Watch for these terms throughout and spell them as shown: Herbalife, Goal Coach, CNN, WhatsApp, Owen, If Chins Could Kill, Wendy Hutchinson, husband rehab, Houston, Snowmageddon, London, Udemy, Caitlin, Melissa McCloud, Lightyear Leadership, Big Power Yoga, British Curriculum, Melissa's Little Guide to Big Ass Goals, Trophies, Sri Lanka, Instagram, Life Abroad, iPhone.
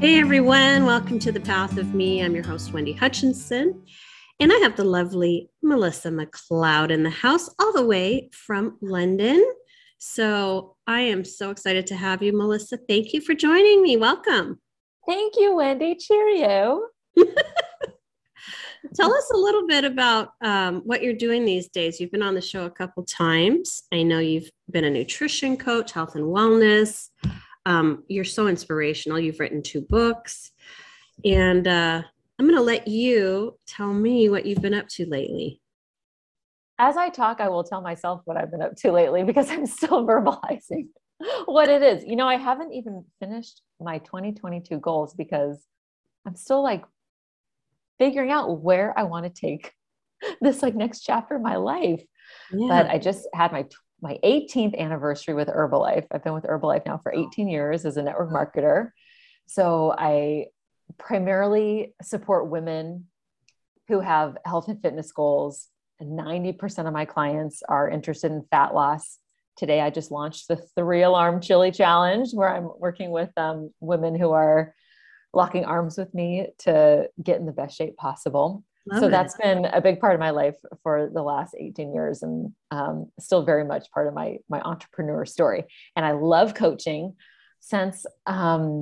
Hey everyone, welcome to The Path of Me. I'm your host, Wendy Hutchinson, and I have the lovely Melissa McCloud in the house all the way from London. So I am so excited to have you, Melissa. Thank you for joining me. Welcome. Thank you, Wendy. Cheerio. Tell us a little bit about what you're doing these days. You've been on the show a couple times. I know you've been a nutrition coach, health and wellness. You're so inspirational. You've written 2 books, and I'm going to let you tell me what you've been up to lately. As I talk, I will tell myself what I've been up to lately because I'm still verbalizing what it is. You know, I haven't even finished my 2022 goals because I'm still like figuring out where I want to take this like next chapter of my life. Yeah. But I just had my 18th anniversary with Herbalife. I've been with Herbalife now for 18 years as a network marketer. So I primarily support women who have health and fitness goals. And 90% of my clients are interested in fat loss. Today, I just launched the 3-alarm chili challenge where I'm working with women who are locking arms with me to get in the best shape possible. Love so it. That's been a big part of my life for the last 18 years and still very much part of my entrepreneur story. And I love coaching. Since I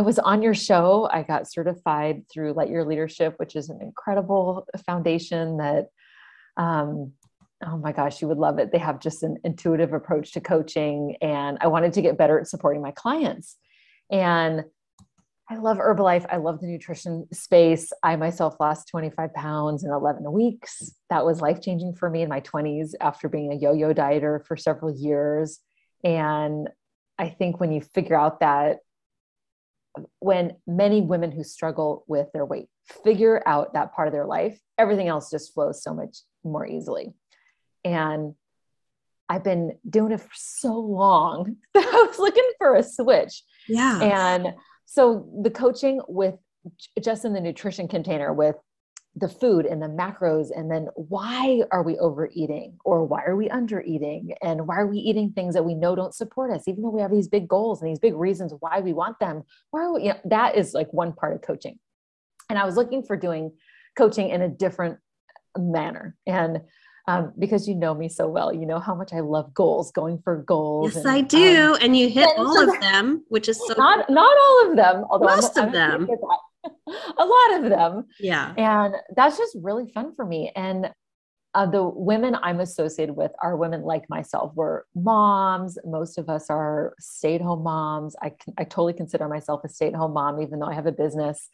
was on your show, I got certified through Lightyear Leadership, which is an incredible foundation that, oh my gosh, you would love it. They have just an intuitive approach to coaching. And I wanted to get better at supporting my clients. And I love Herbalife. I love the nutrition space. I myself lost 25 pounds in 11 weeks. That was life-changing for me in my 20s after being a yo-yo dieter for several years. And I think when you figure out that when many women who struggle with their weight figure out that part of their life, everything else just flows so much more easily. And I've been doing it for so long that I was looking for a switch. Yeah. And so the coaching with just in the nutrition container with the food and the macros, and then why are we overeating or why are we undereating and why are we eating things that we know don't support us, even though we have these big goals and these big reasons why we want them. Why are we, you know, that is like one part of coaching. And I was looking for doing coaching in a different manner. And because you know me so well, you know how much I love goals, going for goals. Yes, and I do. And you hit all of them, which is so not all of them, although most of them, a lot of them. Yeah. And that's just really fun for me. And the women I'm associated with are women like myself. We're moms. Most of us are stay-at-home moms. I totally consider myself a stay-at-home mom, even though I have a business.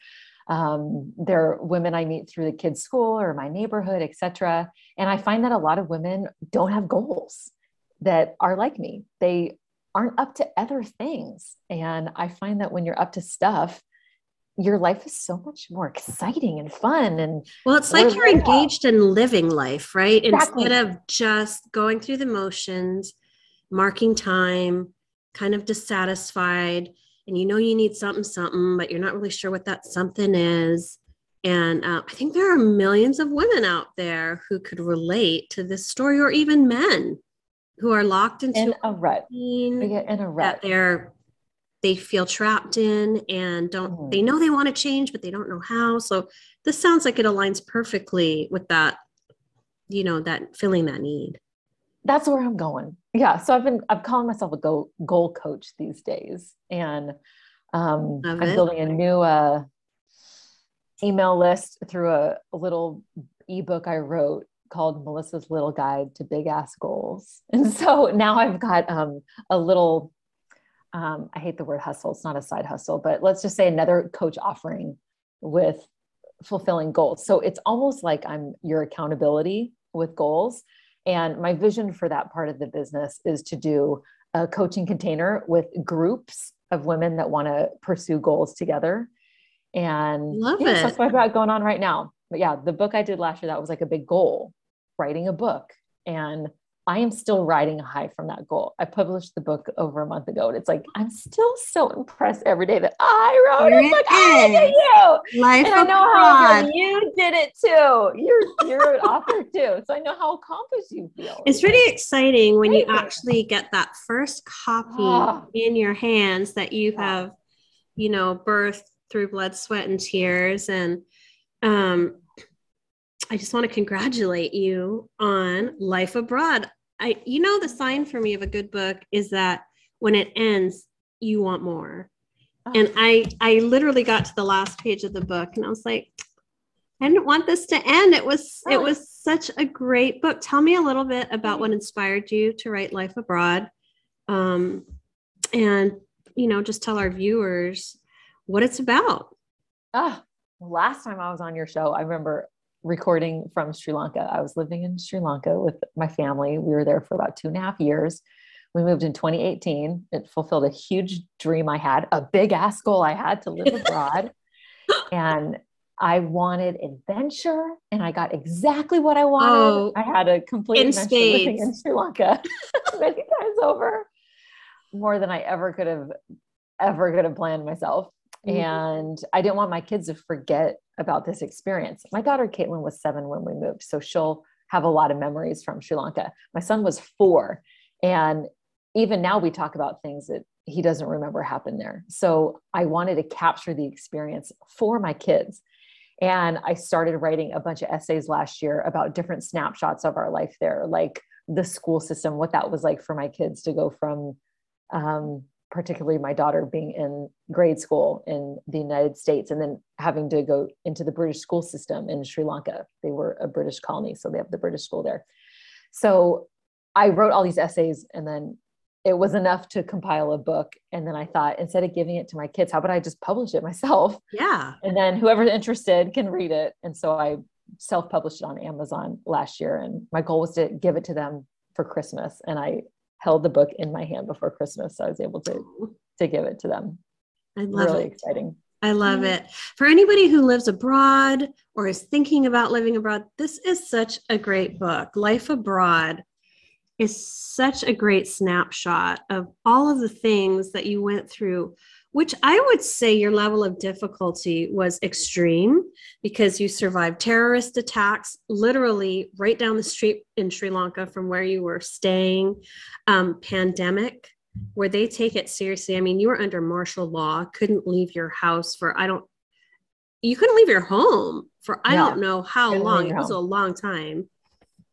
They're women I meet through the kids' school or my neighborhood, et cetera. And I find that a lot of women don't have goals that are like me. They aren't up to other things. And I find that when you're up to stuff, your life is so much more exciting and fun. And well, it's like you're engaged in living life, right? Exactly. Instead of just going through the motions, marking time, kind of dissatisfied. And you know you need something, but you're not really sure what that something is. And I think there are millions of women out there who could relate to this story, or even men who are locked into a rut. They get in a rut that they feel trapped in and don't. Mm-hmm. They know they want to change, but they don't know how. So this sounds like it aligns perfectly with that. You know, that filling that need. That's where I'm going. Yeah. So I'm calling myself a goal coach these days. And, I'm building a new, email list through a little ebook I wrote called Melissa's Little Guide to Big Ass Goals. And so now I've got, a little, I hate the word hustle. It's not a side hustle, but let's just say another coach offering with fulfilling goals. So it's almost like I'm your accountability with goals. And my vision for that part of the business is to do a coaching container with groups of women that want to pursue goals together. And so that's what I've got going on right now. But yeah, the book I did last year, that was like a big goal, writing a book. And I am still riding high from that goal. I published the book over a month ago, and it's like, I'm still so impressed every day that I wrote it. It's like, I did you. Life and I know abroad. How you did it too. You're an author too. So I know how accomplished you feel. It's really exciting when you actually get that first copy in your hands that you have, you know, birth through blood, sweat, and tears. And I just want to congratulate you on Life Abroad. You know, the sign for me of a good book is that when it ends, you want more. Oh. And I literally got to the last page of the book and I was like, I didn't want this to end. It was such a great book. Tell me a little bit about what inspired you to write Life Abroad. And, you know, just tell our viewers what it's about. Last time I was on your show, I remember recording from Sri Lanka. I was living in Sri Lanka with my family. We were there for about 2.5 years. We moved in 2018. It fulfilled a huge dream I had, a big ass goal I had to live abroad. And I wanted adventure, and I got exactly what I wanted. I had a complete adventure living in Sri Lanka many times over, more than I ever could have planned myself. Mm-hmm. And I didn't want my kids to forget about this experience. My daughter, Caitlin, was 7 when we moved, so she'll have a lot of memories from Sri Lanka. My son was 4. And even now we talk about things that he doesn't remember happened there. So I wanted to capture the experience for my kids. And I started writing a bunch of essays last year about different snapshots of our life there, like the school system, what that was like for my kids to go from, particularly my daughter being in grade school in the United States and then having to go into the British school system in Sri Lanka. They were a British colony, so they have the British school there. So I wrote all these essays, and then it was enough to compile a book. And then I thought, instead of giving it to my kids, how about I just publish it myself? Yeah. And then whoever's interested can read it. And so I self-published it on Amazon last year. And my goal was to give it to them for Christmas. And I held the book in my hand before Christmas. So I was able to give it to them. I love it. Really exciting. I love it. For anybody who lives abroad or is thinking about living abroad, this is such a great book. Life Abroad is such a great snapshot of all of the things that you went through, which I would say your level of difficulty was extreme because you survived terrorist attacks literally right down the street in Sri Lanka from where you were staying, pandemic, where they take it seriously. I mean, you were under martial law, couldn't leave your house for, you couldn't leave your home for, I don't know how long. It was a long time.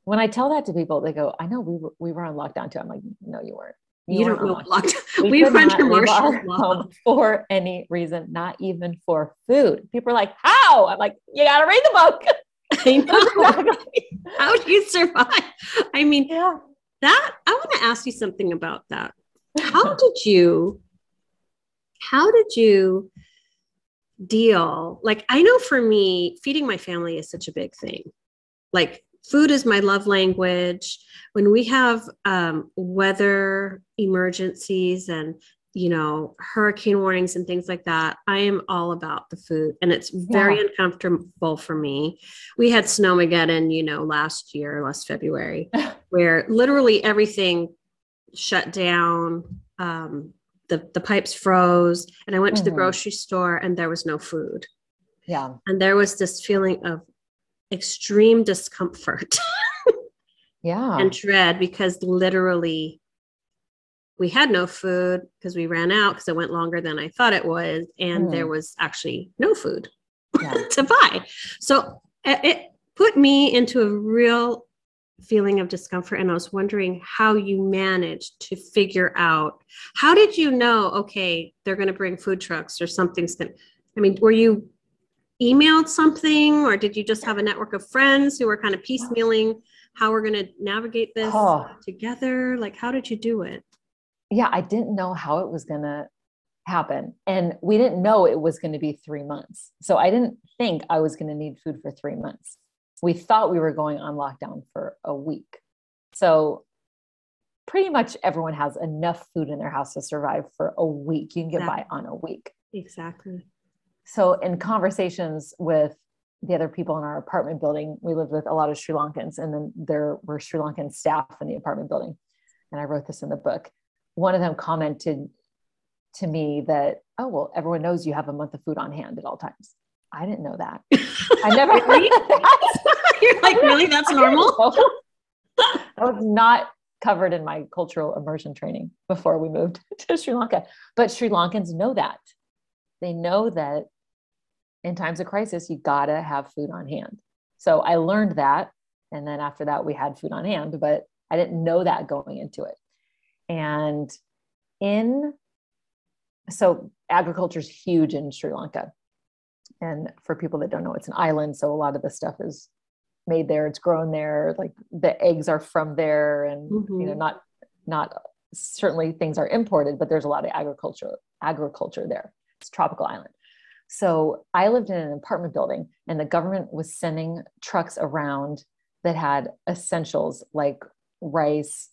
When I tell that to people, they go, I know we were on lockdown too. I'm like, no, you weren't. You don't know lockdown. We were under martial law for any reason, not even for food. People are like, how? I'm like, you got to read the book. I know. How do you survive? I mean, I want to ask you something about that. How did you deal? Like, I know for me, feeding my family is such a big thing. Like, food is my love language. When we have weather emergencies and, you know, hurricane warnings and things like that, I am all about the food, and it's very uncomfortable for me. We had Snowmageddon, you know, last February, where literally everything shut down. The pipes froze, and I went to the grocery store and there was no food. Yeah. And there was this feeling of extreme discomfort and dread, because literally we had no food because we ran out, because it went longer than I thought it was. And there was actually no food to buy. So it put me into a real feeling of discomfort. And I was wondering how you managed to figure out, how did you know, okay, they're going to bring food trucks or something's going to, I mean, were you emailed something, or did you just have a network of friends who were kind of piecemealing how we're going to navigate this together? Like, how did you do it? Yeah, I didn't know how it was going to happen. And we didn't know it was going to be 3 months. So I didn't think I was going to need food for 3 months. We thought we were going on lockdown for a week. So pretty much everyone has enough food in their house to survive for a week. You can get by on a week. Exactly. So in conversations with the other people in our apartment building, we lived with a lot of Sri Lankans, and then there were Sri Lankan staff in the apartment building. And I wrote this in the book. One of them commented to me that, oh, well, everyone knows you have a month of food on hand at all times. I didn't know that. I never heard that. You're like, really? That's normal? I was not covered in my cultural immersion training before we moved to Sri Lanka, but Sri Lankans know that. they know that in times of crisis, you gotta have food on hand. So I learned that. And then after that, we had food on hand, but I didn't know that going into it. And so agriculture is huge in Sri Lanka. And for people that don't know, it's an island. So a lot of the stuff is made there. It's grown there. Like the eggs are from there and, mm-hmm. you know, not certainly things are imported, but there's a lot of agriculture there. It's a tropical island. So I lived in an apartment building and the government was sending trucks around that had essentials like rice,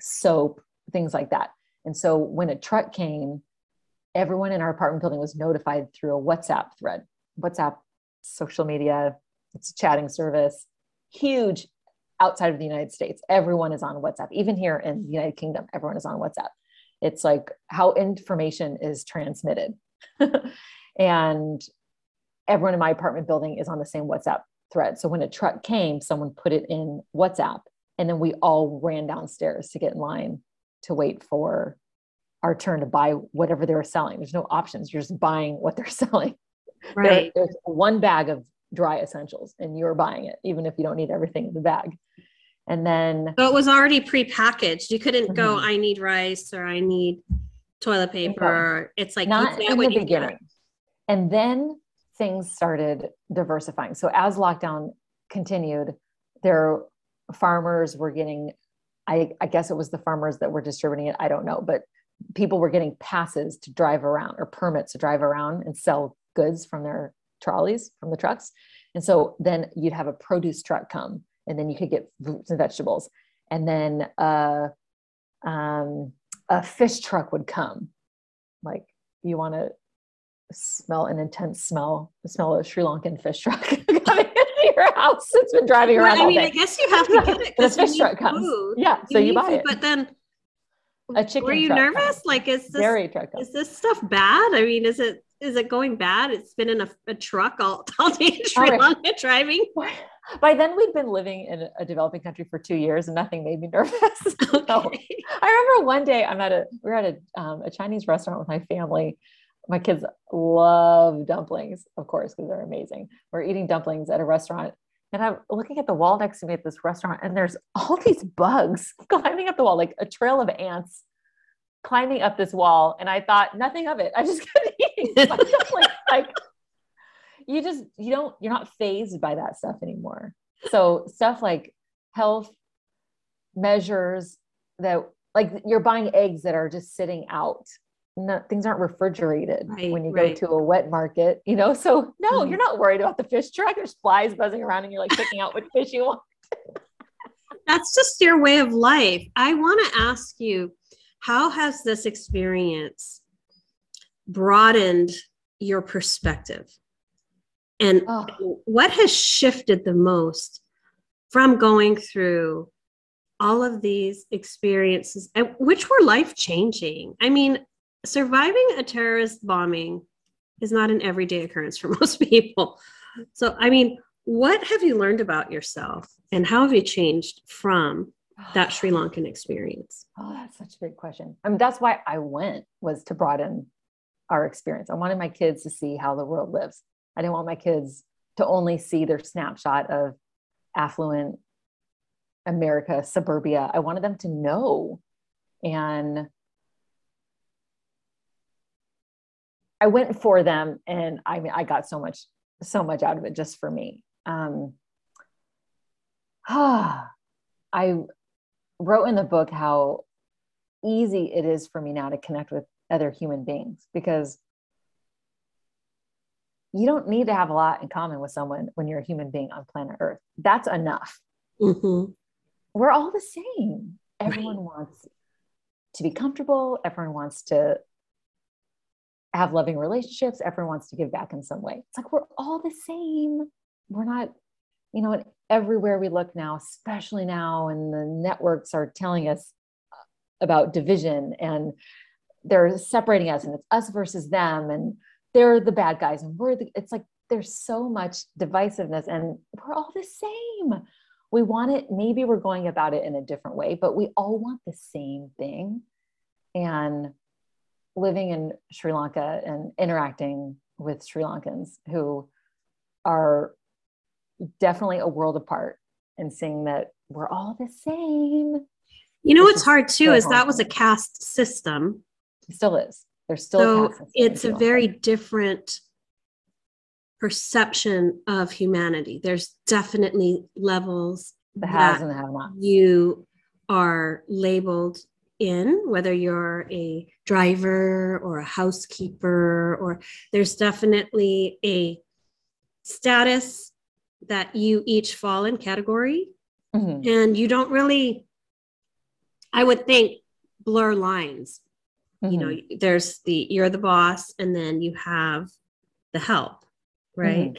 soap, things like that. And so when a truck came, everyone in our apartment building was notified through a WhatsApp thread. WhatsApp, social media, it's a chatting service, huge outside of the United States. Everyone is on WhatsApp. Even here in the United Kingdom, everyone is on WhatsApp. It's like how information is transmitted. And everyone in my apartment building is on the same WhatsApp thread. So when a truck came, someone put it in WhatsApp and then we all ran downstairs to get in line to wait for our turn to buy whatever they were selling. There's no options. You're just buying what they're selling. Right. There's one bag of dry essentials and you're buying it, even if you don't need everything in the bag. And then. So it was already prepackaged. You couldn't mm-hmm. go, I need rice or I need toilet paper. Okay. It's like not in the beginning. And then things started diversifying. So as lockdown continued, their farmers were getting, I guess it was the farmers that were distributing it. I don't know, but people were getting passes to drive around or permits to drive around and sell goods from their trolleys, from the trucks. And so then you'd have a produce truck come and then you could get fruits and vegetables. And then, a fish truck would come. Like, you want to smell an intense smell, the smell of a Sri Lankan fish truck coming into your house. It's been driving around. Well, I mean, I guess you have to get it because the fish truck comes. Yeah, so you buy it. But then, a chicken were you truck nervous? Comes. Like, is this stuff bad? I mean, is it going bad? It's been in a truck all day in Sri Lanka driving. By then we'd been living in a developing country for 2 years and nothing made me nervous. Okay. So, I remember one day we were at a Chinese restaurant with my family. My kids love dumplings, of course, because they're amazing. We're eating dumplings at a restaurant and I'm looking at the wall next to me at this restaurant and there's all these bugs climbing up the wall, like a trail of ants climbing up this wall. And I thought nothing of it. I just couldn't eat. like you're not fazed by that stuff anymore. So stuff like health measures that like you're buying eggs that are just sitting out. No, things aren't refrigerated when you go to a wet market, you know? So no, you're not worried about the fish truck. There's flies buzzing around and you're like picking out what fish you want. That's just your way of life. I want to ask you, how has this experience broadened your perspective? And what has shifted the most from going through all of these experiences, which were life-changing? I mean, surviving a terrorist bombing is not an everyday occurrence for most people. So, I mean, what have you learned about yourself and how have you changed from that Sri Lankan experience? Oh, that's such a great question. I mean, that's why I went, was to broaden our experience. I wanted my kids to see how the world lives. I didn't want my kids to only see their snapshot of affluent America, suburbia. I wanted them to know. And I went for them. And I mean, I got so much out of it just for me. I wrote in the book how easy it is for me now to connect with other human beings, because you don't need to have a lot in common with someone when you're a human being on planet Earth. That's enough. Mm-hmm. We're all the same. Everyone wants to be comfortable. Everyone wants to have loving relationships. Everyone wants to give back in some way. It's like, we're all the same. We're not, you know, and everywhere we look now, especially now, and the networks are telling us about division and they're separating us and it's us versus them. And they're the bad guys and it's like, there's so much divisiveness and we're all the same. We want it. Maybe we're going about it in a different way, but we all want the same thing. And living in Sri Lanka and interacting with Sri Lankans who are definitely a world apart, and seeing that we're all the same. You know, what's hard too is that was a caste system. It still is. There's still a caste system. It's a very different perception of humanity. There's definitely levels the haves and the have-nots. You are labeled in, whether you're a driver or a housekeeper, or there's definitely a status that you each fall in category. Mm-hmm. And you don't really, I would think, blur lines. Mm-hmm. You know, there's you're the boss, and then you have the help, right?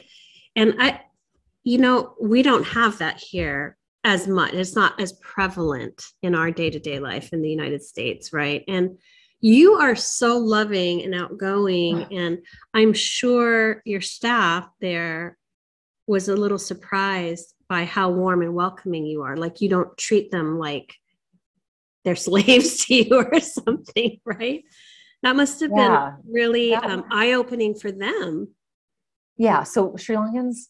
Mm-hmm. And we don't have that here as much. It's not as prevalent in our day-to-day life in the United States, right? And you are so loving and outgoing. Wow. And I'm sure your staff there was a little surprised by how warm and welcoming you are. Like, you don't treat them like they're slaves to you or something, right? That must have been really eye-opening for them. Yeah. So Sri Lankans,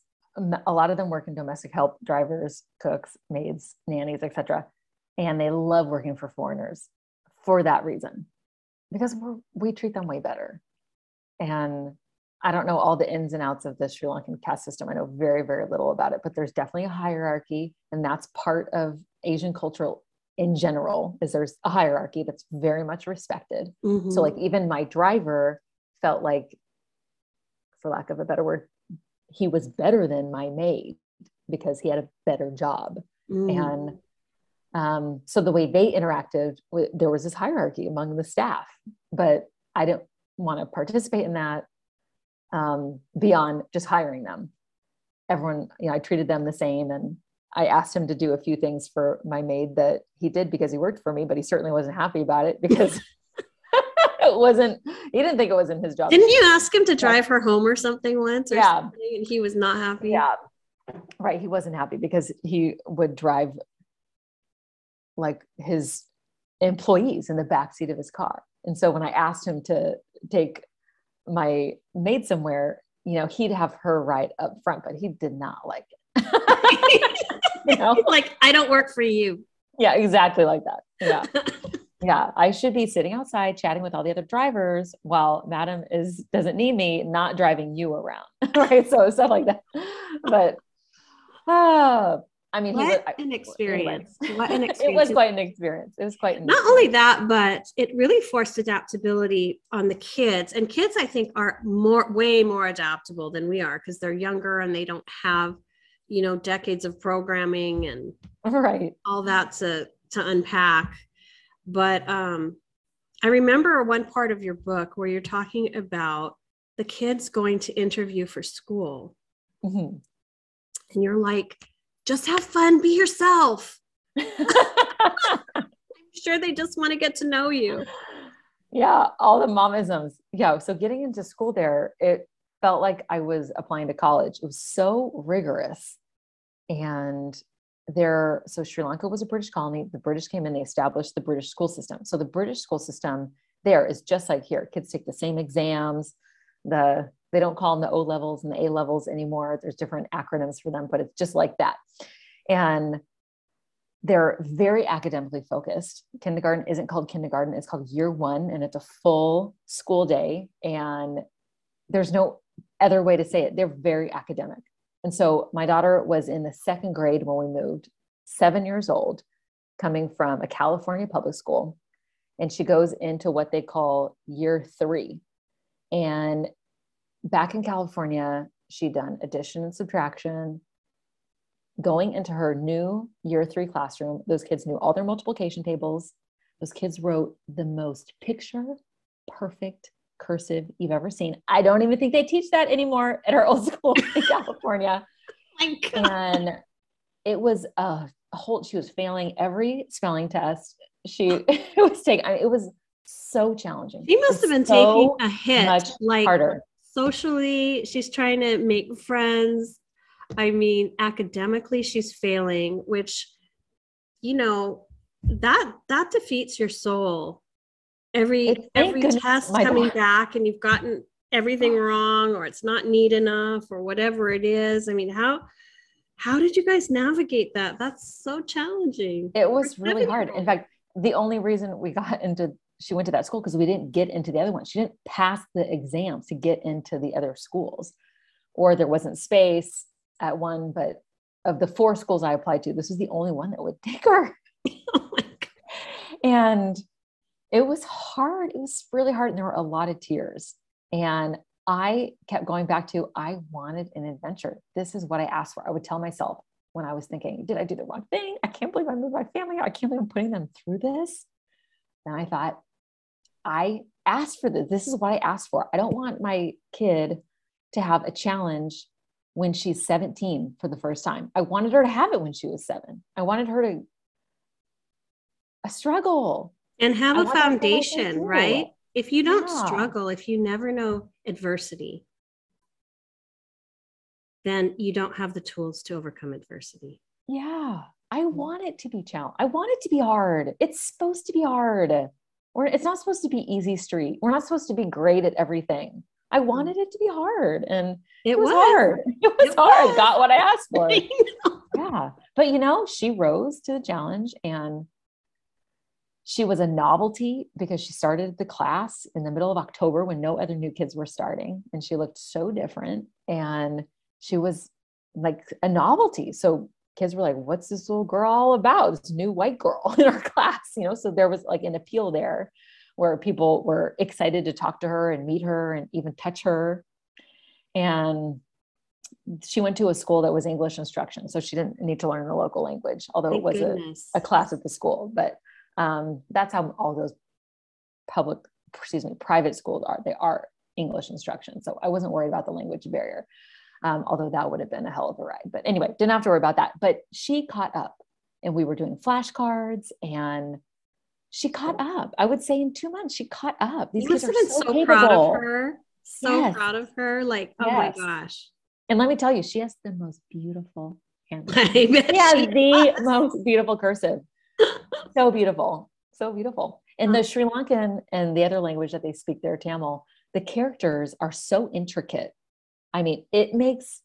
a lot of them work in domestic help, drivers, cooks, maids, nannies, etc. And they love working for foreigners for that reason, because we treat them way better. And I don't know all the ins and outs of the Sri Lankan caste system. I know very, very little about it, but there's definitely a hierarchy. And that's part of Asian culture in general, is there's a hierarchy that's very much respected. Mm-hmm. So like, even my driver felt like, for lack of a better word, he was better than my maid because he had a better job. Mm. And so the way they interacted, there was this hierarchy among the staff, but I didn't want to participate in that beyond just hiring them. Everyone, you know, I treated them the same, and I asked him to do a few things for my maid that he did because he worked for me, but he certainly wasn't happy about it because he didn't think it wasn't his job. Didn't you ask him to drive her home or something once? Or something, and he was not happy. Yeah. Right. He wasn't happy because he would drive like his employees in the backseat of his car. And so when I asked him to take my maid somewhere, you know, he'd have her ride up front, but he did not like it. You know? Like, I don't work for you. Yeah, exactly like that. Yeah. Yeah, I should be sitting outside chatting with all the other drivers while Madam doesn't need me, not driving you around, right? So stuff like that. But I mean, What an experience! It was quite an experience. Not only that, but it really forced adaptability on the kids. And kids, I think, are way more adaptable than we are because they're younger and they don't have, you know, decades of programming and all that to unpack. But I remember one part of your book where you're talking about the kids going to interview for school. Mm-hmm. And you're like, just have fun, be yourself. I'm sure they just want to get to know you. Yeah, all the momisms. Yeah, so getting into school there, it felt like I was applying to college. It was so rigorous. And so Sri Lanka was a British colony. The British came in, they established the British school system. So the British school system there is just like here. Kids take the same exams. They don't call them the O levels and the A levels anymore. There's different acronyms for them, but it's just like that. And they're very academically focused. Kindergarten isn't called kindergarten. It's called year one. And it's a full school day. And there's no other way to say it. They're very academic. And so my daughter was in the second grade when we moved, 7 years old, coming from a California public school. And she goes into what they call year three. And back in California, she'd done addition and subtraction. Going into her new year three classroom, those kids knew all their multiplication tables. Those kids wrote the most picture perfect cursive you've ever seen. I don't even think they teach that anymore at our old school in California. My God. And it was she was failing every spelling test. It was so challenging. She must have been so taking a hit, like harder. Socially, she's trying to make friends. I mean, academically, she's failing, which, you know, that defeats your soul every test coming back and you've gotten everything wrong, or it's not neat enough, or whatever it is. I mean, how did you guys navigate that? That's so challenging. It was really hard. In fact, the only reason she went to that school because we didn't get into the other one. She didn't pass the exams to get into the other schools, or there wasn't space at one. But of the 4 schools I applied to, this was the only one that would take her. Oh my God. And it was hard. It was really hard. And there were a lot of tears. And I kept going back to, I wanted an adventure. This is what I asked for. I would tell myself when I was thinking, did I do the wrong thing? I can't believe I moved my family out. I can't believe I'm putting them through this. Then I thought, I asked for this. This is what I asked for. I don't want my kid to have a challenge when she's 17 for the first time. I wanted her to have it when she was 7. I wanted her to struggle. And have a foundation, right? If you don't struggle, if you never know adversity, then you don't have the tools to overcome adversity. Yeah. I want it to be challenging. I want it to be hard. It's supposed to be hard. It's not supposed to be easy street. We're not supposed to be great at everything. I wanted it to be hard. And it was hard. It was hard. Got what I asked for. Yeah. But she rose to the challenge, and she was a novelty because she started the class in the middle of October when no other new kids were starting. And she looked so different, and she was like a novelty. So kids were like, what's this little girl all about? This new white girl in our class, so there was like an appeal there where people were excited to talk to her and meet her and even touch her. And she went to a school that was English instruction. So she didn't need to learn the local language, although it was a class at the school, but that's how all those private schools are. They are English instruction. So I wasn't worried about the language barrier. Although that would have been a hell of a ride, but anyway, didn't have to worry about that. But she caught up, and we were doing flashcards, and she caught up. I would say in 2 months, she caught up. These kids are so proud of her. Proud of her. Like, oh my gosh. And let me tell you, she has the most beautiful handwriting. Most beautiful cursive. So beautiful. So beautiful. And the Sri Lankan and the other language that they speak there, Tamil, the characters are so intricate. I mean, it makes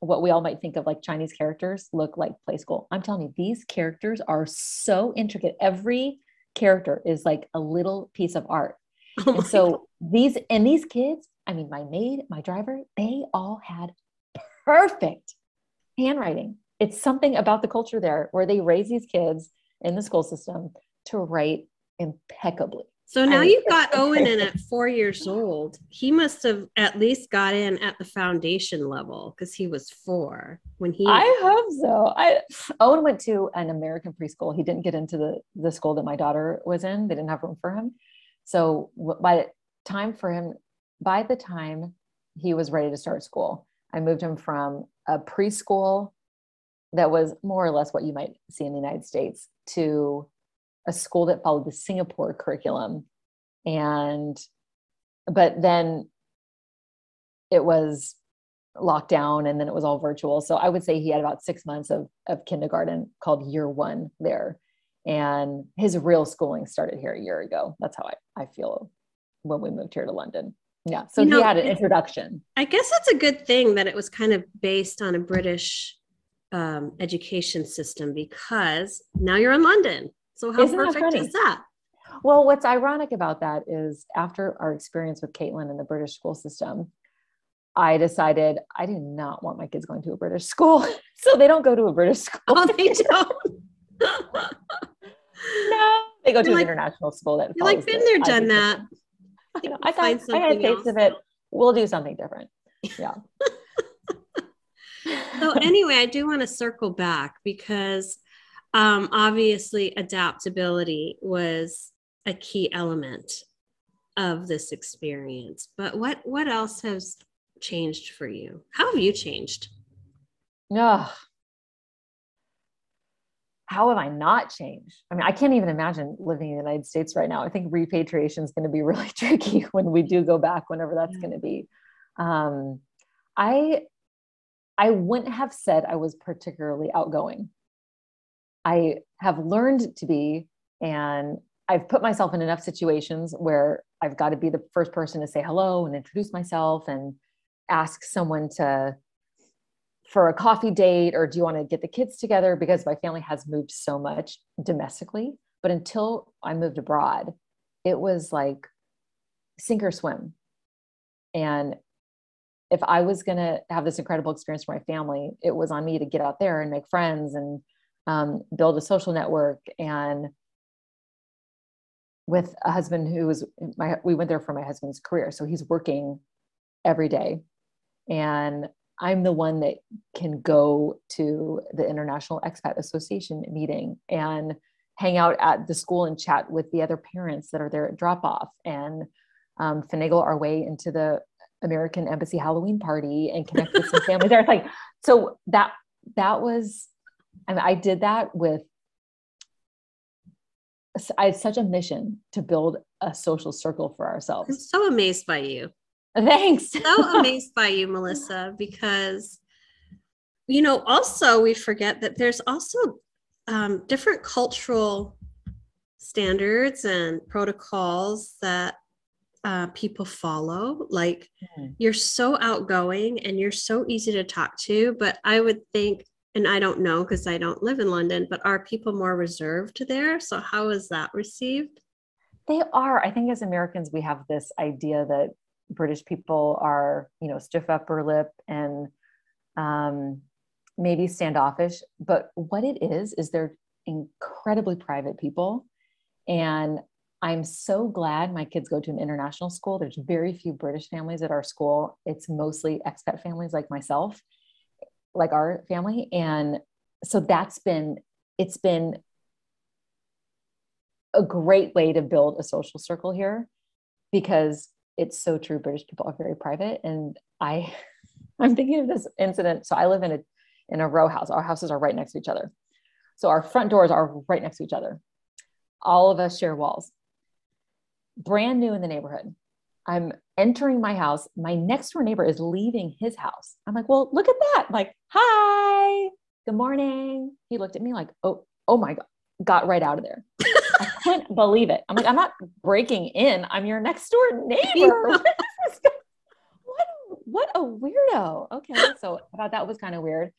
what we all might think of like Chinese characters look like play school. I'm telling you, these characters are so intricate. Every character is like a little piece of art. Oh, and so these kids, I mean, my maid, my driver, they all had perfect handwriting. It's something about the culture there where they raise these kids in the school system to write impeccably. So now you've got Owen in at 4 years old. He must have at least got in at the foundation level because he was 4 when he. I hope so. Owen went to an American preschool. He didn't get into the school that my daughter was in. They didn't have room for him. So by the time he was ready to start school, I moved him from a preschool that was more or less what you might see in the United States to a school that followed the Singapore curriculum. But then it was locked down, and then it was all virtual. So I would say he had about 6 months of kindergarten called year one there. And his real schooling started here a year ago. That's how I feel when we moved here to London. Yeah. So he had an introduction. I guess that's a good thing that it was kind of based on a British education system, because now you're in London. So how perfect is that? Well, what's ironic about that is after our experience with Caitlin in the British school system, I decided I do not want my kids going to a British school. So they don't go to a British school. Oh, they don't. No, they go to an international school. That you're like, been there, done that. I thought I had a taste of it. We'll do something different. Yeah. So anyway, I do want to circle back because obviously adaptability was a key element of this experience, but what else has changed for you? How have you changed? How have I not changed? I mean, I can't even imagine living in the United States right now. I think repatriation is going to be really tricky when we do go back, whenever that's going to be. I wouldn't have said I was particularly outgoing. I have learned to be, and I've put myself in enough situations where I've got to be the first person to say hello and introduce myself and ask someone to for a coffee date, or do you want to get the kids together? Because my family has moved so much domestically, but until I moved abroad, it was like sink or swim. And if I was going to have this incredible experience for my family, it was on me to get out there and make friends and build a social network. And with a husband who was we went there for my husband's career. So he's working every day. And I'm the one that can go to the International Expat Association meeting and hang out at the school and chat with the other parents that are there at drop off, and finagle our way into the American Embassy Halloween party and connect with some family there. It's like, so that was, I mean, I did that with, I had such a mission to build a social circle for ourselves. I'm so amazed by you. Thanks. So amazed by you, Melissa, because, you know, also we forget that there's also different cultural standards and protocols that people follow. Like you're so outgoing and you're so easy to talk to, but I would think, and I don't know, because I don't live in London, but are people more reserved there? So how is that received? They are. I think as Americans, we have this idea that British people are, you know, stiff upper lip and maybe standoffish, but what it is they're incredibly private people. And I'm so glad my kids go to an international school. There's very few British families at our school. It's mostly expat families like myself, like our family. And so it's been a great way to build a social circle here, because it's so true. British people are very private. And I'm thinking of this incident. So I live in a row house. Our houses are right next to each other. So our front doors are right next to each other. All of us share walls. Brand new in the neighborhood. I'm entering my house. My next door neighbor is leaving his house. I'm like, well, look at that. Like, hi, good morning. He looked at me like, oh my God, got right out of there. I couldn't believe it. I'm like, I'm not breaking in. I'm your next door neighbor. What a weirdo. Okay. So I thought that was kind of weird.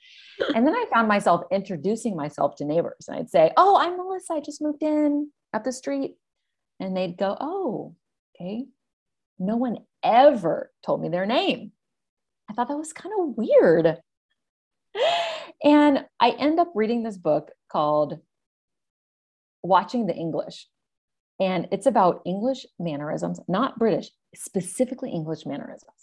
And then I found myself introducing myself to neighbors, and I'd say, oh, I'm Melissa. I just moved in up the street. And they'd go, oh, okay. No one ever told me their name. I thought that was kind of weird. And I end up reading this book called Watching the English. And it's about English mannerisms, not British, specifically English mannerisms,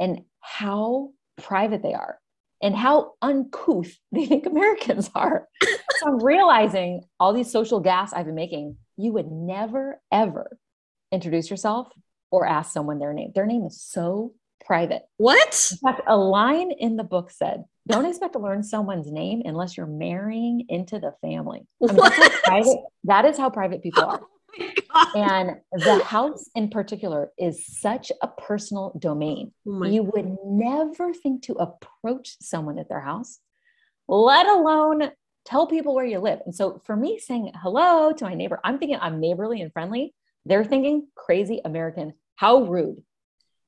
and how private they are and how uncouth they think Americans are. So I'm realizing all these social gaffes I've been making, you would never, ever introduce yourself or ask someone their name. Their name is so private. What? In fact, a line in the book said, don't expect to learn someone's name unless you're marrying into the family. I mean, that is how private people are. Oh, and the house in particular is such a personal domain. Oh, you would never think to approach someone at their house, let alone tell people where you live. And so for me saying hello to my neighbor, I'm thinking I'm neighborly and friendly. They're thinking crazy American, how rude.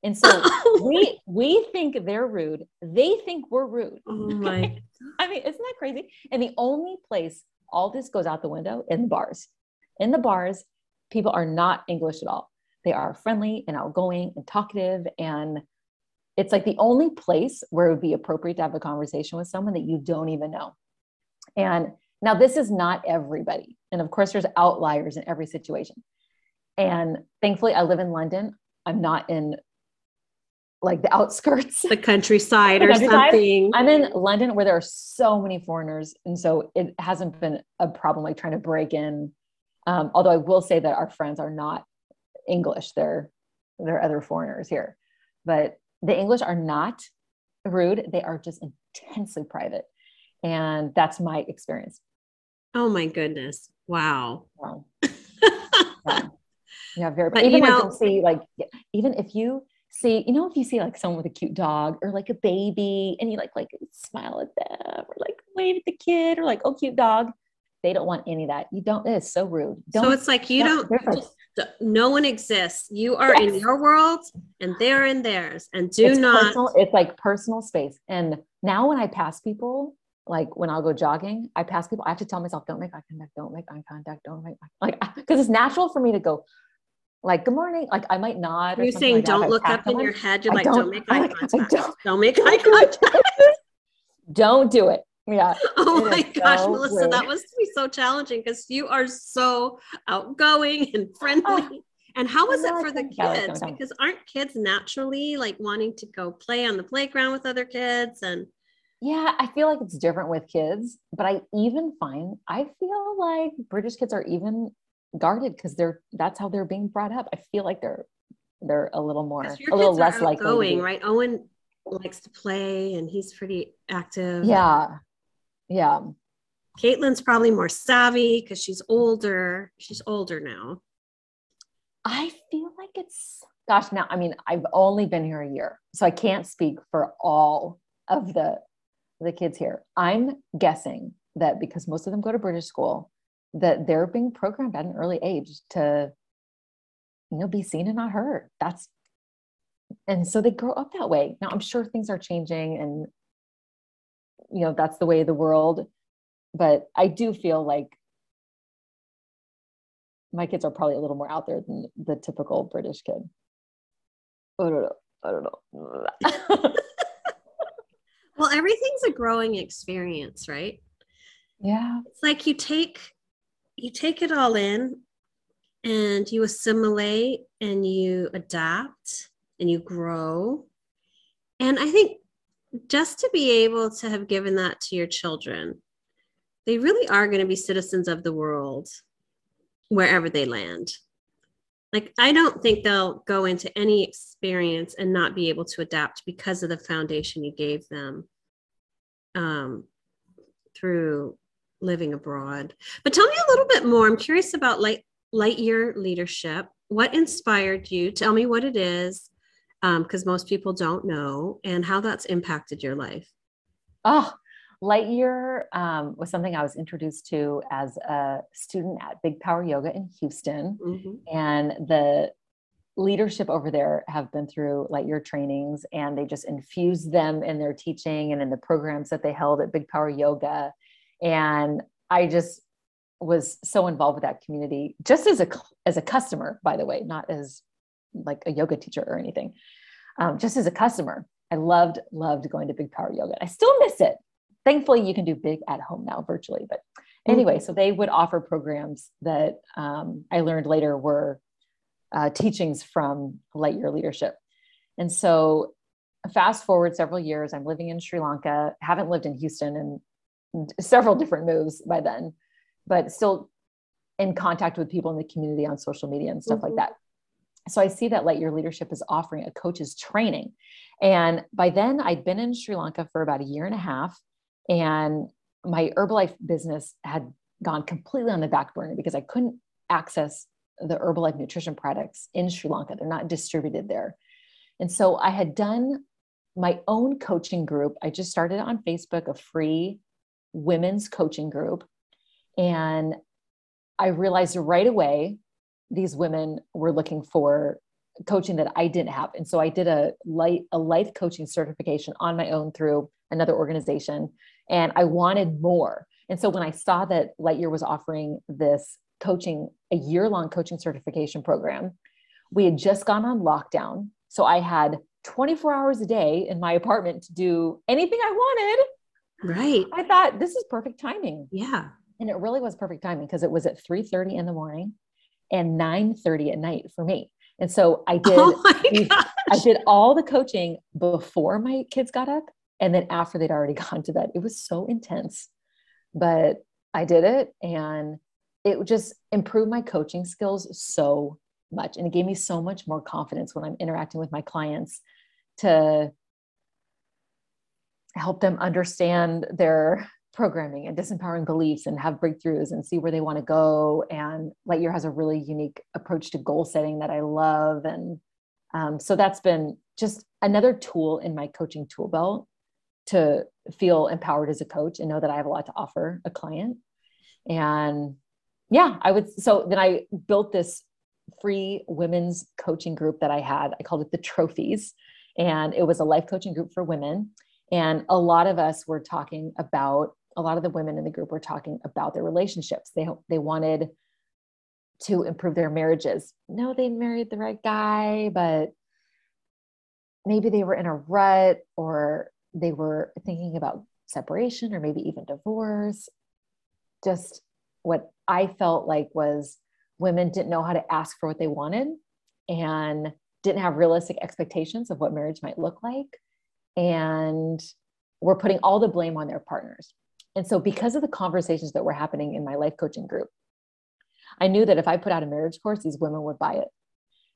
And so we think they're rude. They think we're rude. Oh my. I mean, isn't that crazy? And the only place all this goes out the window in the bars. In the bars, people are not English at all. They are friendly and outgoing and talkative. And it's like the only place where it would be appropriate to have a conversation with someone that you don't even know. And now this is not everybody. And of course there's outliers in every situation. And thankfully I live in London. I'm not in like the outskirts, the countryside, something. I'm in London where there are so many foreigners. And so it hasn't been a problem like trying to break in. Although I will say that our friends are not English. They're other foreigners here, but the English are not rude. They are just intensely private. And that's my experience. Oh my goodness. Wow. Wow. Yeah. Yeah, very, but even you see, like, even if you see, you know, if you see like someone with a cute dog or like a baby and you like smile at them or like wave at the kid or like, oh, cute dog. They don't want any of that. You don't, it's so rude. So it's like, you don't, no one exists. You are in your world and they're in theirs, and it's like personal space. And now when I pass people, like when I'll go jogging, I pass people, I have to tell myself, don't make eye contact, don't make eye contact, don't make eye contact. Like, cause it's natural for me to go like, good morning. Like I might nod. You're saying like don't look up in your head. You're like, don't make eye contact. Don't make eye contact. Don't do it. Yeah. Oh my gosh, so Melissa, that must be so challenging because you are so outgoing and friendly. And how was it for the kids? Because aren't kids naturally like wanting to go play on the playground with other kids? And yeah, I feel like it's different with kids, but I feel like British kids are even guarded because that's how they're being brought up. I feel like they're a little more, a little less likely outgoing, right? Owen likes to play and he's pretty active. Yeah. Yeah. Caitlin's probably more savvy because she's older. She's older now. I feel like it's, gosh, now, I mean, I've only been here a year, so I can't speak for all of the kids here. I'm guessing that because most of them go to British school, that they're being programmed at an early age to, be seen and not heard. And so they grow up that way. Now I'm sure things are changing and, that's the way of the world, but I do feel like my kids are probably a little more out there than the typical British kid. I don't know. Well, everything's a growing experience, right? Yeah. It's like you take it all in and you assimilate and you adapt and you grow. And I think just to be able to have given that to your children, they really are going to be citizens of the world wherever they land. Like, I don't think they'll go into any experience and not be able to adapt because of the foundation you gave them through living abroad. But tell me a little bit more. I'm curious about Lightyear Leadership. What inspired you? Tell me what it is, because most people don't know, and how that's impacted your life. Oh, Lightyear was something I was introduced to as a student at Big Power Yoga in Houston. Mm-hmm. And the leadership over there have been through Lightyear trainings, and they just infused them in their teaching and in the programs that they held at Big Power Yoga. And I just was so involved with that community, just as a customer, by the way, not as like a yoga teacher or anything, just as a customer. I loved going to Big Power Yoga. I still miss it. Thankfully, you can do big at home now virtually, but anyway, so they would offer programs that I learned later were teachings from Lightyear Leadership. And so fast forward several years, I'm living in Sri Lanka, haven't lived in Houston in several different moves by then, but still in contact with people in the community on social media and stuff like that. So I see that Lightyear Leadership is offering a coach's training. And by then I'd been in Sri Lanka for about a year and a half, and my Herbalife business had gone completely on the back burner because I couldn't access the Herbalife nutrition products in Sri Lanka. They're not distributed there. And so I had done my own coaching group. I just started on Facebook, a free women's coaching group. And I realized right away, these women were looking for coaching that I didn't have. And so I did a life coaching certification on my own through another organization, and I wanted more. And so when I saw that Lightyear was offering this coaching, a year-long coaching certification program, we had just gone on lockdown. So I had 24 hours a day in my apartment to do anything I wanted. Right. I thought this is perfect timing. Yeah. And it really was perfect timing because it was at 3:30 in the morning and 9:30 at night for me. And so I did, I did all the coaching before my kids got up, and then after they'd already gone to bed. It was so intense, but I did it, and it just improved my coaching skills so much. And it gave me so much more confidence when I'm interacting with my clients to help them understand their programming and disempowering beliefs and have breakthroughs and see where they want to go. And Lightyear has a really unique approach to goal setting that I love. And so that's been just another tool in my coaching tool belt to feel empowered as a coach and know that I have a lot to offer a client. And yeah, so then I built this free women's coaching group that I had. I called it the Trophies, and it was a life coaching group for women. And a lot of us were talking about, a lot of the women in the group were talking about their relationships. They wanted to improve their marriages. No, they married the right guy, but maybe they were in a rut, or they were thinking about separation, or maybe even divorce. Just what I felt like was women didn't know how to ask for what they wanted and didn't have realistic expectations of what marriage might look like. And we're putting all the blame on their partners. And so because of the conversations that were happening in my life coaching group, I knew that if I put out a marriage course, these women would buy it.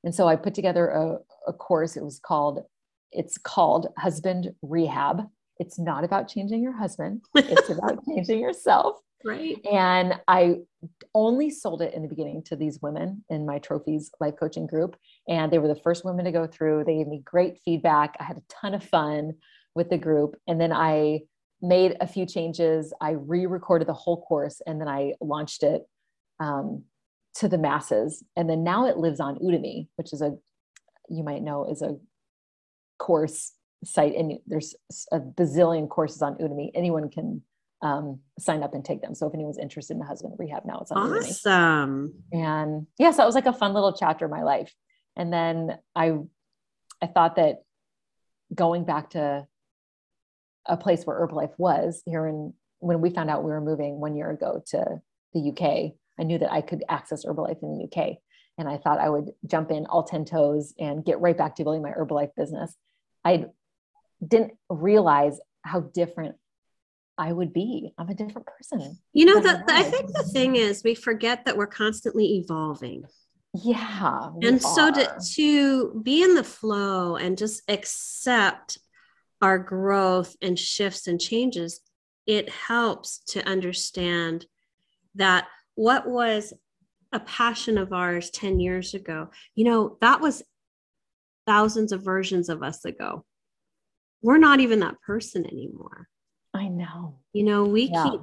And so I put together a course. It's called Husband Rehab. It's not about changing your husband. It's about changing yourself. Right. And I only sold it in the beginning to these women in my Trophies life coaching group. And they were the first women to go through. They gave me great feedback. I had a ton of fun with the group. And then I made a few changes. I re-recorded the whole course, and then I launched it to the masses. And then now it lives on Udemy, which is a course site. And there's a bazillion courses on Udemy. Anyone can sign up and take them. So if anyone's interested in the Husband Rehab, now it's on Udemy. Awesome. And yeah, so it was like a fun little chapter of my life. And then I thought that going back to a place where Herbalife was here, and when we found out we were moving 1 year ago to the UK, I knew that I could access Herbalife in the UK. And I thought I would jump in all 10 toes and get right back to building my Herbalife business. I didn't realize how different I would be. I'm a different person. You know, I think the thing is, we forget that we're constantly evolving. Yeah. And so to be in the flow and just accept our growth and shifts and changes, it helps to understand that what was a passion of ours 10 years ago, you know, that was thousands of versions of us ago. We're not even that person anymore. I know. You know, we keep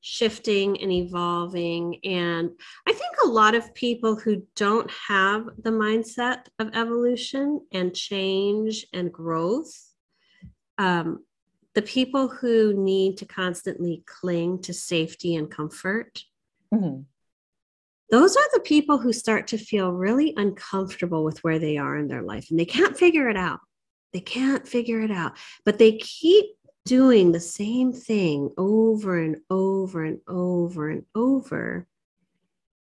shifting and evolving. And I think a lot of people who don't have the mindset of evolution and change and growth, the people who need to constantly cling to safety and comfort, mm-hmm. those are the people who start to feel really uncomfortable with where they are in their life, and they can't figure it out. They can't figure it out, but they keep doing the same thing over and over and over and over.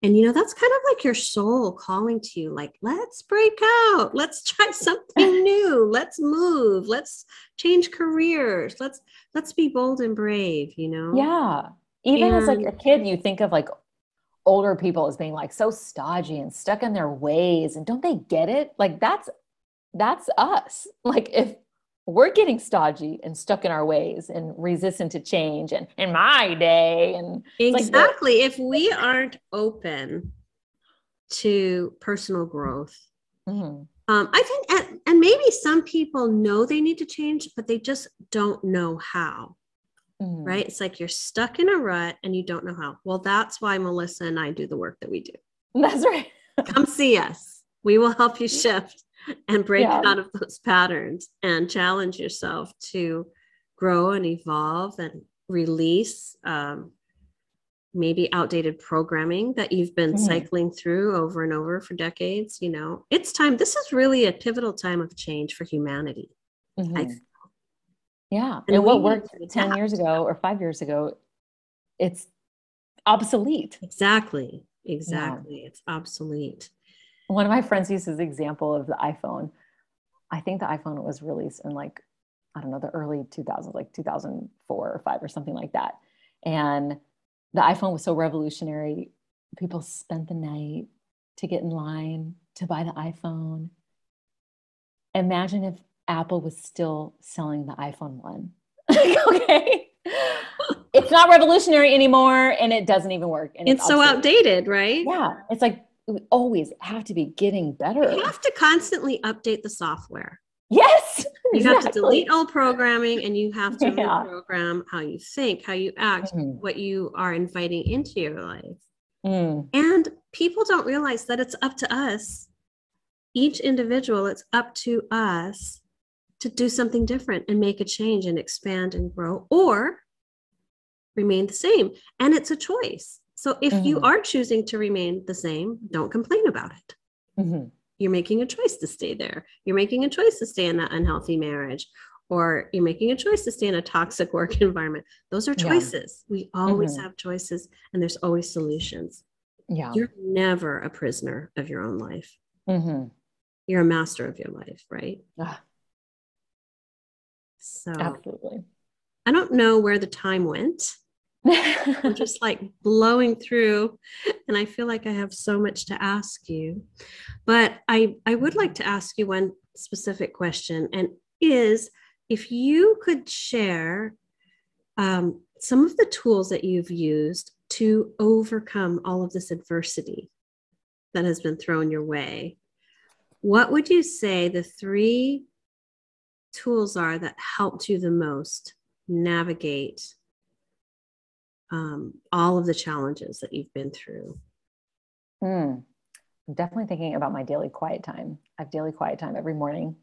And, you know, that's kind of like your soul calling to you, like, let's break out. Let's try something new. Let's move. Let's change careers. Let's be bold and brave, you know? Yeah. Even as like a kid, you think of like older people as being like so stodgy and stuck in their ways. And don't they get it? Like that's us. Like if we're getting stodgy and stuck in our ways and resistant to change and in my day. And exactly. Like if we aren't open to personal growth, mm-hmm. I think, and maybe some people know they need to change, but they just don't know how, mm-hmm. right? It's like, you're stuck in a rut and you don't know how. Well, that's why Melissa and I do the work that we do. That's right. Come see us. We will help you shift and break out of those patterns and challenge yourself to grow and evolve and release maybe outdated programming that you've been mm-hmm. cycling through over and over for decades. You know, it's time. This is really a pivotal time of change for humanity. Mm-hmm. Yeah. And what worked 10 years ago or 5 years ago, it's obsolete. Exactly. Yeah. It's obsolete. One of my friends used this example of the iPhone. I think the iPhone was released in like, I don't know, the early 2000s, like 2004 or 5 or something like that. And the iPhone was so revolutionary. People spent the night to get in line to buy the iPhone. Imagine if Apple was still selling the iPhone 1. Okay. It's not revolutionary anymore, and it doesn't even work. And it's so outdated, right? Yeah. It's like, we always have to be getting better. We have to constantly update the software. Yes. You exactly. have to delete all programming, and you have to reprogram how you think, how you act, what you are inviting into your life. And people don't realize that it's up to us, each individual, it's up to us to do something different and make a change and expand and grow, or remain the same. And it's a choice. So if you are choosing to remain the same, don't complain about it. You're making a choice to stay there. You're making a choice to stay in that unhealthy marriage, or you're making a choice to stay in a toxic work environment. Those are choices. Yeah. We always have choices, and there's always solutions. Yeah. You're never a prisoner of your own life. You're a master of your life, right? So absolutely. I don't know where the time went. I'm just like blowing through, and I feel like I have so much to ask you, but I would like to ask you one specific question, and is if you could share some of the tools that you've used to overcome all of this adversity that has been thrown your way, what would you say the three tools are that helped you the most navigate all of the challenges that you've been through? I'm definitely thinking about my daily quiet time. I have daily quiet time every morning.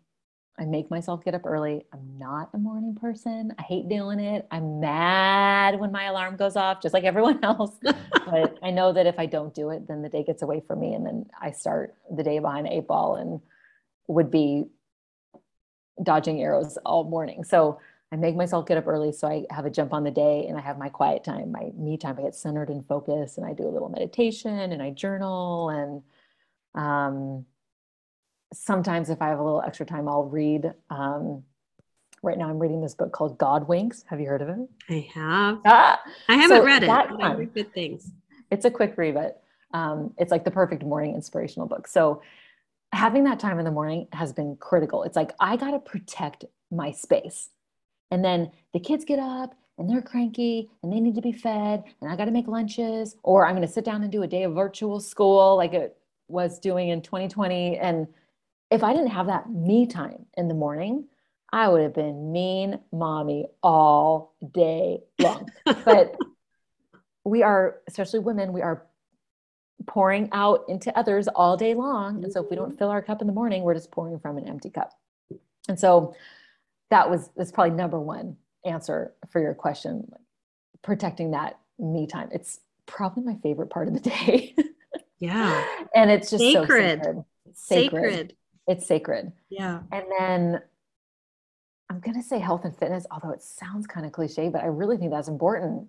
I make myself get up early. I'm not a morning person. I hate doing it. I'm mad when my alarm goes off, just like everyone else. But I know that if I don't do it, then the day gets away from me. And then I start the day behind the eight ball and would be dodging arrows all morning. So I make myself get up early, so I have a jump on the day, and I have my quiet time, my me time. I get centered and focused, and I do a little meditation, and I journal. And sometimes if I have a little extra time, I'll read. Right now I'm reading this book called God Winks. Have you heard of it? I have. I haven't read it. I've heard good things. It's a quick read, but it's like the perfect morning inspirational book. So having that time in the morning has been critical. It's like, I got to protect my space. And then the kids get up and they're cranky and they need to be fed, and I got to make lunches, or I'm going to sit down and do a day of virtual school like it was doing in 2020. And if I didn't have that me time in the morning, I would have been mean mommy all day long. But we are, especially women, we are pouring out into others all day long. And so if we don't fill our cup in the morning, we're just pouring from an empty cup. And so that's probably number one answer for your question, like protecting that me time. It's probably my favorite part of the day. Yeah. And it's just sacred. So sacred. It's sacred. Yeah. And then I'm going to say health and fitness, although it sounds kind of cliche, but I really think that's important.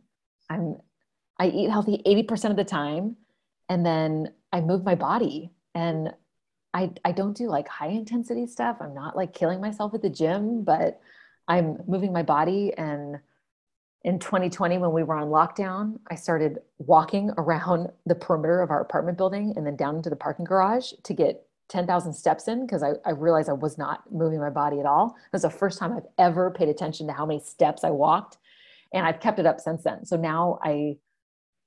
I eat healthy 80% of the time, and then I move my body, and I don't do like high intensity stuff. I'm not like killing myself at the gym, but I'm moving my body. And in 2020, when we were on lockdown, I started walking around the perimeter of our apartment building and then down into the parking garage to get 10,000 steps in, because I realized I was not moving my body at all. It was the first time I've ever paid attention to how many steps I walked, and I've kept it up since then. So now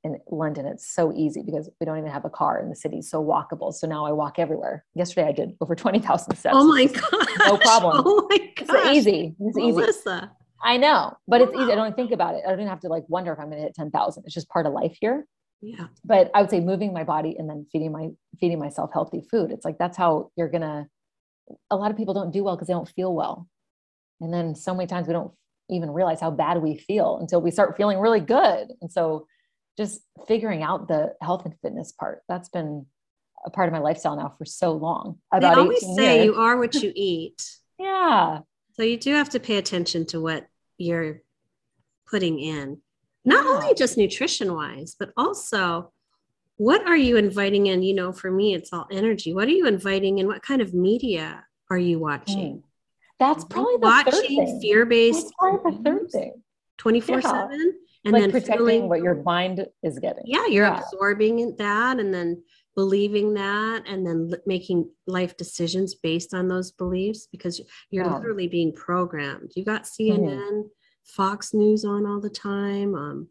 in London, it's so easy because we don't even have a car in the city. So walkable. So now I walk everywhere. Yesterday I did over 20,000 steps. Oh my God. No problem. Oh my God. It's so easy. It's Melissa. Easy. I know, but it's easy. I don't think about it. I don't even have to like wonder if I'm going to hit 10,000. It's just part of life here. Yeah. But I would say moving my body and then feeding myself healthy food. It's like, that's how you're going to, a lot of people don't do well because they don't feel well. And then so many times we don't even realize how bad we feel until we start feeling really good. And so just figuring out the health and fitness part. That's been a part of my lifestyle now for so long. About they always say years. You are what you eat. Yeah. So you do have to pay attention to what you're putting in, not only just nutrition wise, but also what are you inviting in? You know, for me, it's all energy. What are you inviting in? What kind of media are you watching? That's probably watching fear-based. Probably the third thing. 24/7. And like then protecting what your mind is getting. Yeah, you're absorbing that, and then believing that, and then making life decisions based on those beliefs, because you're literally being programmed. You got CNN, Fox News on all the time.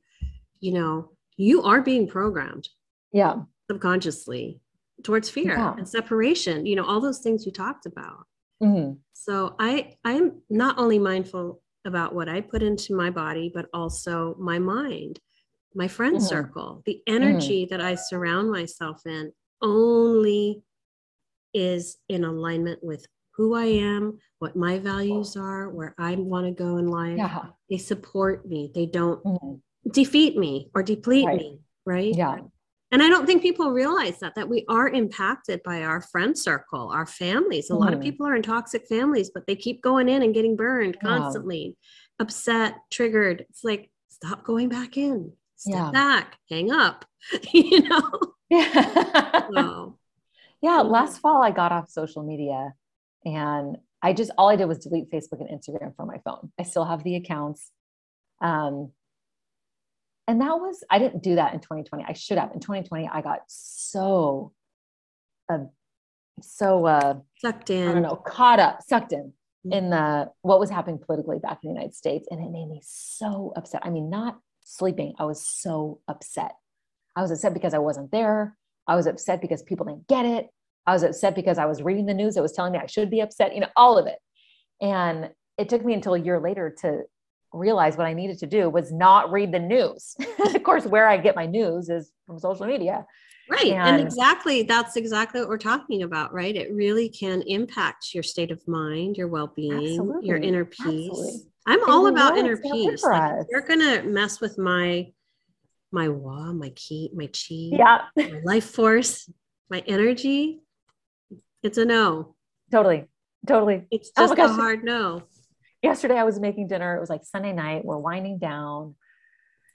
You know, you are being programmed. Yeah. Subconsciously towards fear and separation, you know, all those things you talked about. Mm-hmm. So I'm not only mindful about what I put into my body, but also my mind, my friend mm-hmm. circle, the energy mm-hmm. that I surround myself in only is in alignment with who I am, what my values are, where I want to go in life. Yeah. They support me. They don't mm-hmm. defeat me or deplete right. me. Right. Yeah. And I don't think people realize that we are impacted by our friend circle, our families. A lot of people are in toxic families, but they keep going in and getting burned constantly, upset, triggered. It's like, stop going back in, step back, hang up, you know? Yeah. So, yeah. Last fall I got off social media and all I did was delete Facebook and Instagram from my phone. I still have the accounts. And I didn't do that in 2020. I should have. In 2020, I got so sucked in, caught up, sucked in what was happening politically back in the United States. And it made me so upset. I mean, not sleeping. I was so upset. I was upset because I wasn't there. I was upset because people didn't get it. I was upset because I was reading the news that was telling me I should be upset, all of it. And it took me until a year later to realize what I needed to do was not read the news. Of course, where I get my news is from social media. Right. And exactly, that's exactly what we're talking about, right? It really can impact your state of mind, your well-being, absolutely. Your inner peace. Absolutely. I'm all about inner peace. Like, you're going to mess with my wah, my ki, my chi, my life force, my energy. It's a no. Totally. It's just a hard no. Yesterday I was making dinner. It was like Sunday night. We're winding down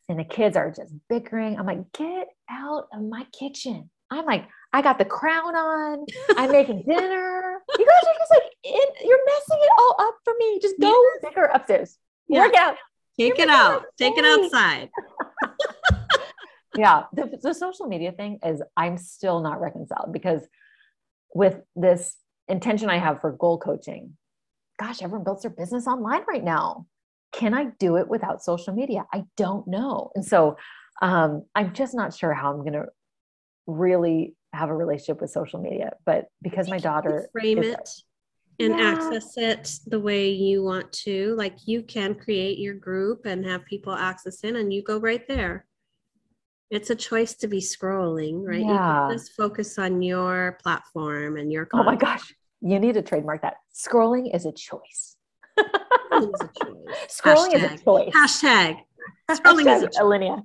and the kids are just bickering. I'm like, get out of my kitchen. I'm like, I got the crown on. I'm making dinner. You guys are just like, you're messing it all up for me. Just go bicker upstairs. Yeah. Work out. Take it out. Take it outside. Yeah. The social media thing is I'm still not reconciled because with this intention I have for goal coaching, gosh, everyone builds their business online right now. Can I do it without social media? I don't know. And so I'm just not sure how I'm going to really have a relationship with social media, but because my daughter frame it and access it the way you want to, like you can create your group and have people access in and you go right there. It's a choice to be scrolling, right? Yeah. You can just focus on your platform and your content. Oh my gosh. You need to trademark that. Scrolling is a choice. Scrolling is a choice. Hashtag. Scrolling is a choice. Alinea.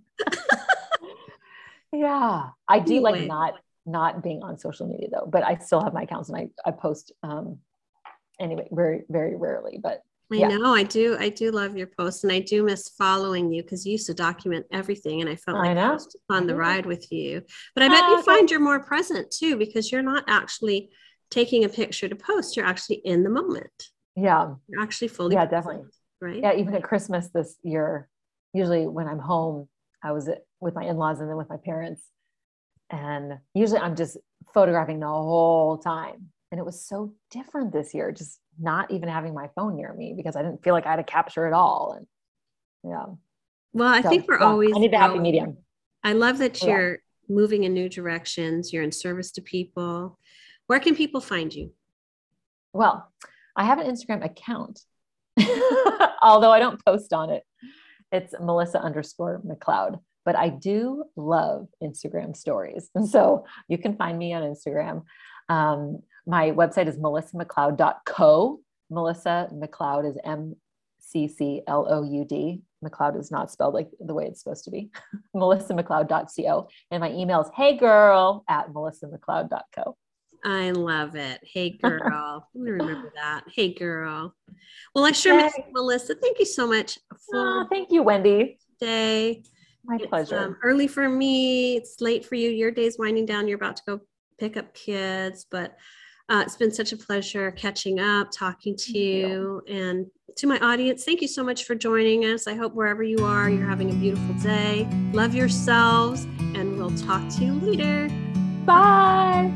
Yeah. I do anyway. Like not being on social media though, but I still have my accounts and I post anyway, very, very rarely, but yeah. I know I do love your posts and I do miss following you because you used to document everything and I felt like I was on the ride with you, but I bet you find you're more present too, because you're not actually taking a picture to post, you're actually in the moment. Yeah. You're actually fully. Yeah, present, definitely. Right. Yeah. Even at Christmas this year, usually when I'm home, I was with my in-laws and then with my parents. And usually I'm just photographing the whole time. And it was so different this year, just not even having my phone near me because I didn't feel like I had to capture it all. And yeah. Well, I think we're always. I need the happy medium. I love that you're moving in new directions. You're in service to people. Where can people find you? Well, I have an Instagram account, although I don't post on it. It's Melissa_McCloud, but I do love Instagram stories. And so you can find me on Instagram. My website is melissamccloud.co. Melissa McCloud is MCCLOUD. McCloud is not spelled like the way it's supposed to be. melissamccloud.co. And my email is heyGirl@melissamccloud.co. I love it. Hey girl. I'm going to remember that. Hey girl. Well, I sure miss Melissa. Thank you so much. Thank you, Wendy. Today. My pleasure. Early for me. It's late for you. Your day's winding down. You're about to go pick up kids, but it's been such a pleasure catching up, talking to you and to my audience. Thank you so much for joining us. I hope wherever you are, you're having a beautiful day. Love yourselves and we'll talk to you later. Bye.